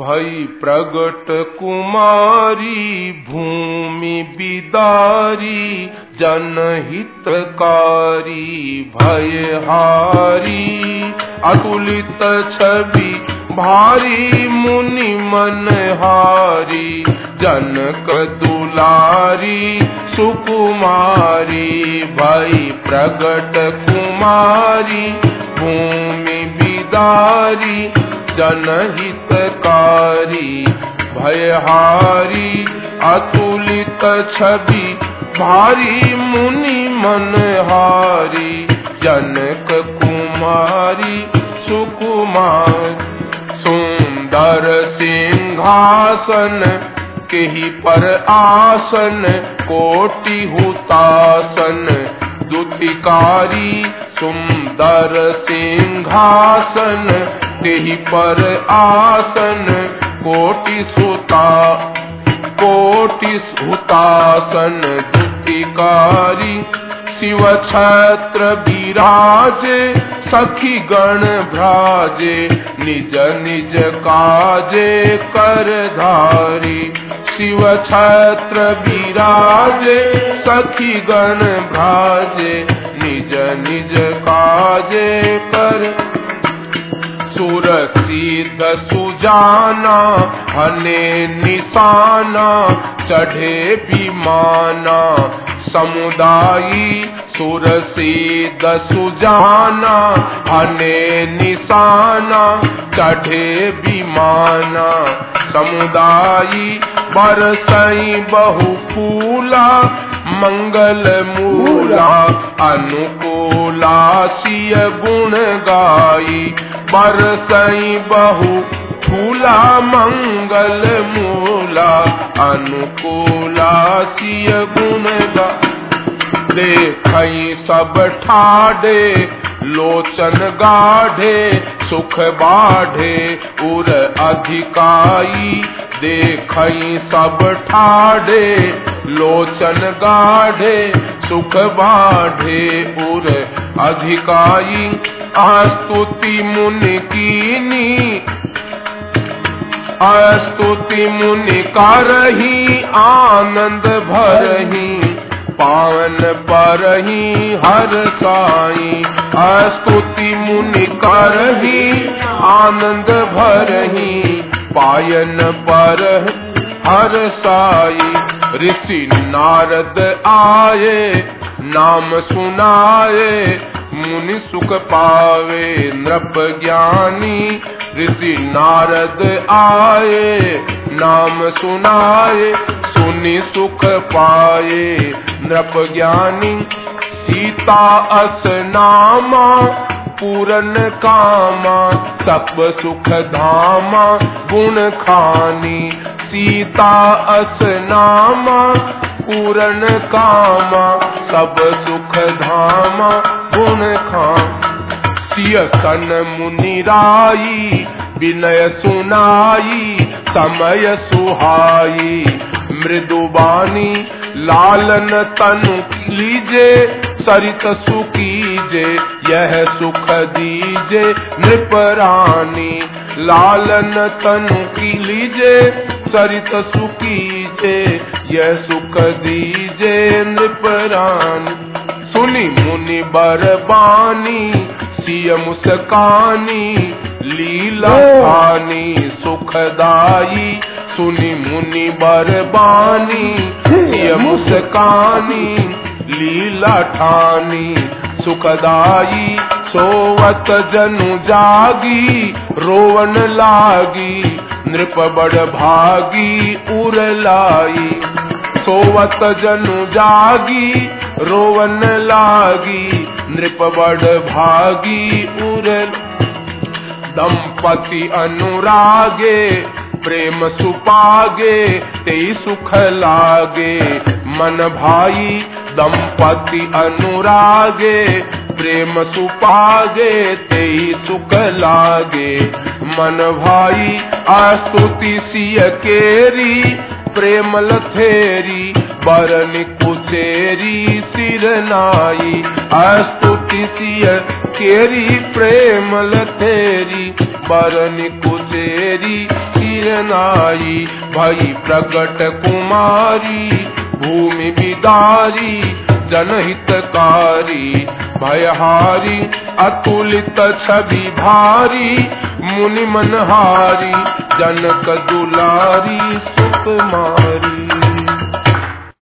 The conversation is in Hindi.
भई प्रगट कुमारी भूमि बिदारी जनहितकारी भयहारी अतुलित छवि भारी मुनि मनहारी जनक दुलारी सुकुमारी भई प्रगट कुमारी भूमि बिदारी जनहितकारी भयहारी अतुलित छवि भारी मुनि मनहारी जनक कुमारी सुकुमार सुंदर सिंहासन केहि पर आसन कोटि हुतासन दुतिकारी सुंदर सिंहासन तेहि पर आसन कोटि सुतासन दुतिकारी शिव छत्र विराजे सखी गण भ्राजे निज निज काजे करधारी शिव छत्र विराजे सखी गण भ्राजे निज निज काजे कर सुर सिद्ध सुजाना हने निशाना चढ़े विमाना समुदायी सुर सिद्ध सुजाना हने निशाना चढ़े विमाना समुदायी बरसई बहु फूला मंगल मूला अनुकूला सिय गुण गाई बरसई बहु फूला मंगल मूला अनुकूला सिय गुण गा देखई सब ठाडे लोचन गाढ़े सुख बाढ़े उर अधिकाई देखई सब ठाढ़े लोचन गाढ़े सुख बाढ़े उर अधिकाई आस्तुति मुनि कीनी आस्तुति मुनि करही आनंद भरही पावन परही हर साई स्तुति मुनि करही आनंद भरही पायन पर हर साई ऋषि नारद आए नाम सुनाए मुनि सुख पावे नृप ज्ञानी ऋषि नारद आए नाम सुनाए सुनि सुख पाए नृप ज्ञानी सीता अस नामा पूरन कामा सब सुख धामा गुण खानी सीता अस नामा पूरन कामा सब सुख धामा गुण खान सिय सन मुनि राई विनय सुनाई समय सुहाई मृदु बानी लालन तनु लीजे सरित सुकीजे यह सुख दीजे नृपरानी लालन तनु की लीजे सरित सुकीजे यह सुख दीजे नृपरानी सुनि मुनि बर बानी सिय मुस्कानी लीला भानी सुखदाई सुनि मुनि बर बानी सिय मुस्कानी लीला ठानी सुखदाई सोवत जनु जागी रोवन लागी नृप बड़ भागी उर लाई सोवत जनु जागी रोवन लागी नृप बड़ भागी उर दंपति अनुरागे प्रेम सुपागे ते सुख लागे मन भाई दंपति अनुरागे प्रेम सुपागे ते सुख लागे मन भाई आस्तुति सिय केरी प्रेम लथेरी बरन कुचेरी सिरनाई आस्तुति सिय केरी प्रेम लथेरी बरन कुचेरी सिर नाई भई प्रगट कुमारी भूमि बिदारी जनहितकारी भयहारी अतुलित छवि भारी मुनि मनहारी जनक दुलारी सुकुमारी।